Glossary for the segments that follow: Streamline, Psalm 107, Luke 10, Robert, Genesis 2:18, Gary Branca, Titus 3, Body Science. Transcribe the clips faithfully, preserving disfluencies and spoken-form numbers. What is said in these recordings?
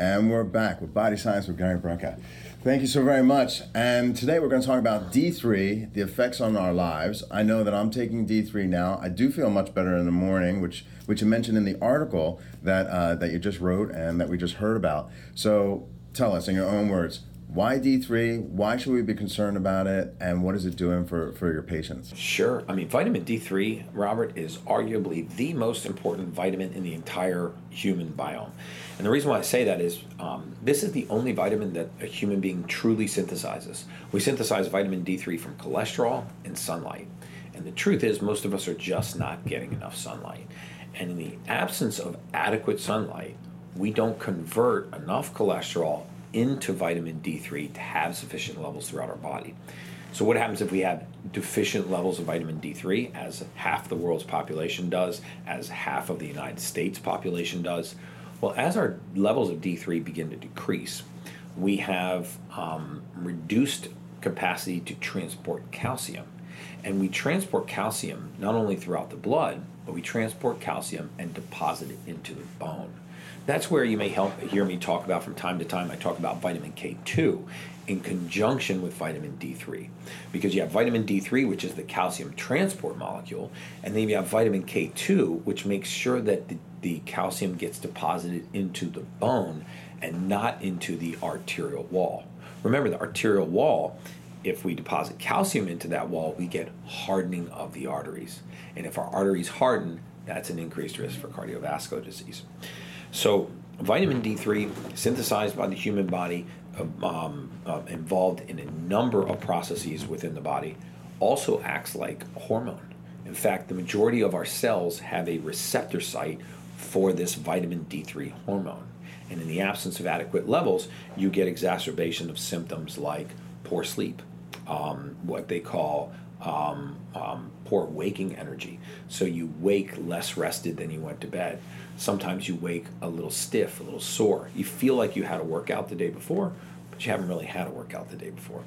And we're back with Body Science with Gary Branca. Thank you so very much. And today we're going to talk about D three, the effects on our lives. I know that I'm taking D three now. I do feel much better in the morning, which which you mentioned in the article that uh, that you just wrote and that we just heard about. So tell us in your own words, why D three? Why should we be concerned about it? And what is it doing for, for your patients? Sure. I mean, vitamin D three, Robert, is arguably the most important vitamin in the entire human biome. And the reason why I say that is um, this is the only vitamin that a human being truly synthesizes. We synthesize vitamin D three from cholesterol and sunlight. And the truth is, most of us are just not getting enough sunlight. And in the absence of adequate sunlight, we don't convert enough cholesterol into vitamin D three to have sufficient levels throughout our body. So what happens if we have deficient levels of vitamin D three, as half the world's population does, as half of the United States population does? Well, as our levels of D three begin to decrease, we have um, reduced capacity to transport calcium. And we transport calcium not only throughout the blood, but we transport calcium and deposit it into the bone. That's where you may help hear me talk about from time to time, I talk about vitamin K two in conjunction with vitamin D three. Because you have vitamin D three, which is the calcium transport molecule, and then you have vitamin K two, which makes sure that the, the calcium gets deposited into the bone and not into the arterial wall. Remember, the arterial wall, if we deposit calcium into that wall, we get hardening of the arteries. And if our arteries harden, that's an increased risk for cardiovascular disease. So vitamin D three, synthesized by the human body, um, uh, involved in a number of processes within the body, also acts like a hormone. In fact, the majority of our cells have a receptor site for this vitamin D three hormone. And in the absence of adequate levels, you get exacerbation of symptoms like poor sleep, um, what they call Um, um, poor waking energy. So you wake less rested than you went to bed. Sometimes you wake a little stiff, a little sore. You feel like you had a workout the day before, but you haven't really had a workout the day before.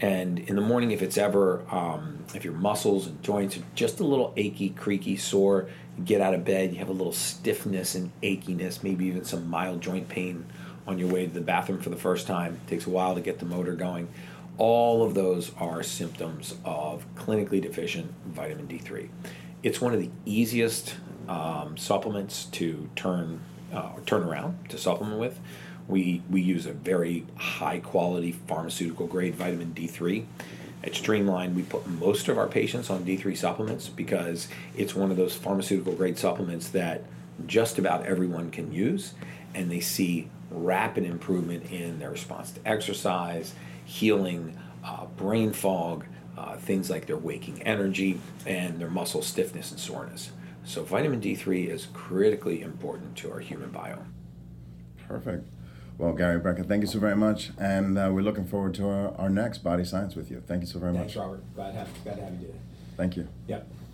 And in the morning, if it's ever, um, if your muscles and joints are just a little achy, creaky, sore, you get out of bed, you have a little stiffness and achiness, maybe even some mild joint pain on your way to the bathroom for the first time. It takes a while to get the motor going. All of those are symptoms of clinically deficient vitamin D three. It's one of the easiest um, supplements to turn uh, turn around to supplement with. We we use a very high quality pharmaceutical grade vitamin D three. At Streamline, we put most of our patients on D three supplements because it's one of those pharmaceutical grade supplements that just about everyone can use, and they see rapid improvement in their response to exercise, healing, uh, brain fog, uh, things like their waking energy, and their muscle stiffness and soreness. So vitamin D three is critically important to our human biome. Perfect. Well, Gary Branca, thank you so very much, and uh, we're looking forward to our, our next Body Science with you. Thank you so very Thanks, much. Thanks, Robert. Glad to have, glad to have you do it. Thank you. Yep.